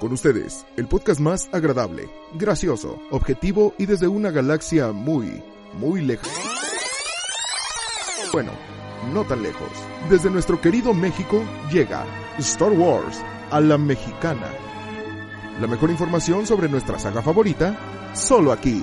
Con ustedes, el podcast más agradable, gracioso, objetivo y desde una galaxia muy, muy lejos. Bueno, no tan lejos. Desde nuestro querido México llega Star Wars a la mexicana. La mejor información sobre nuestra saga favorita, solo aquí.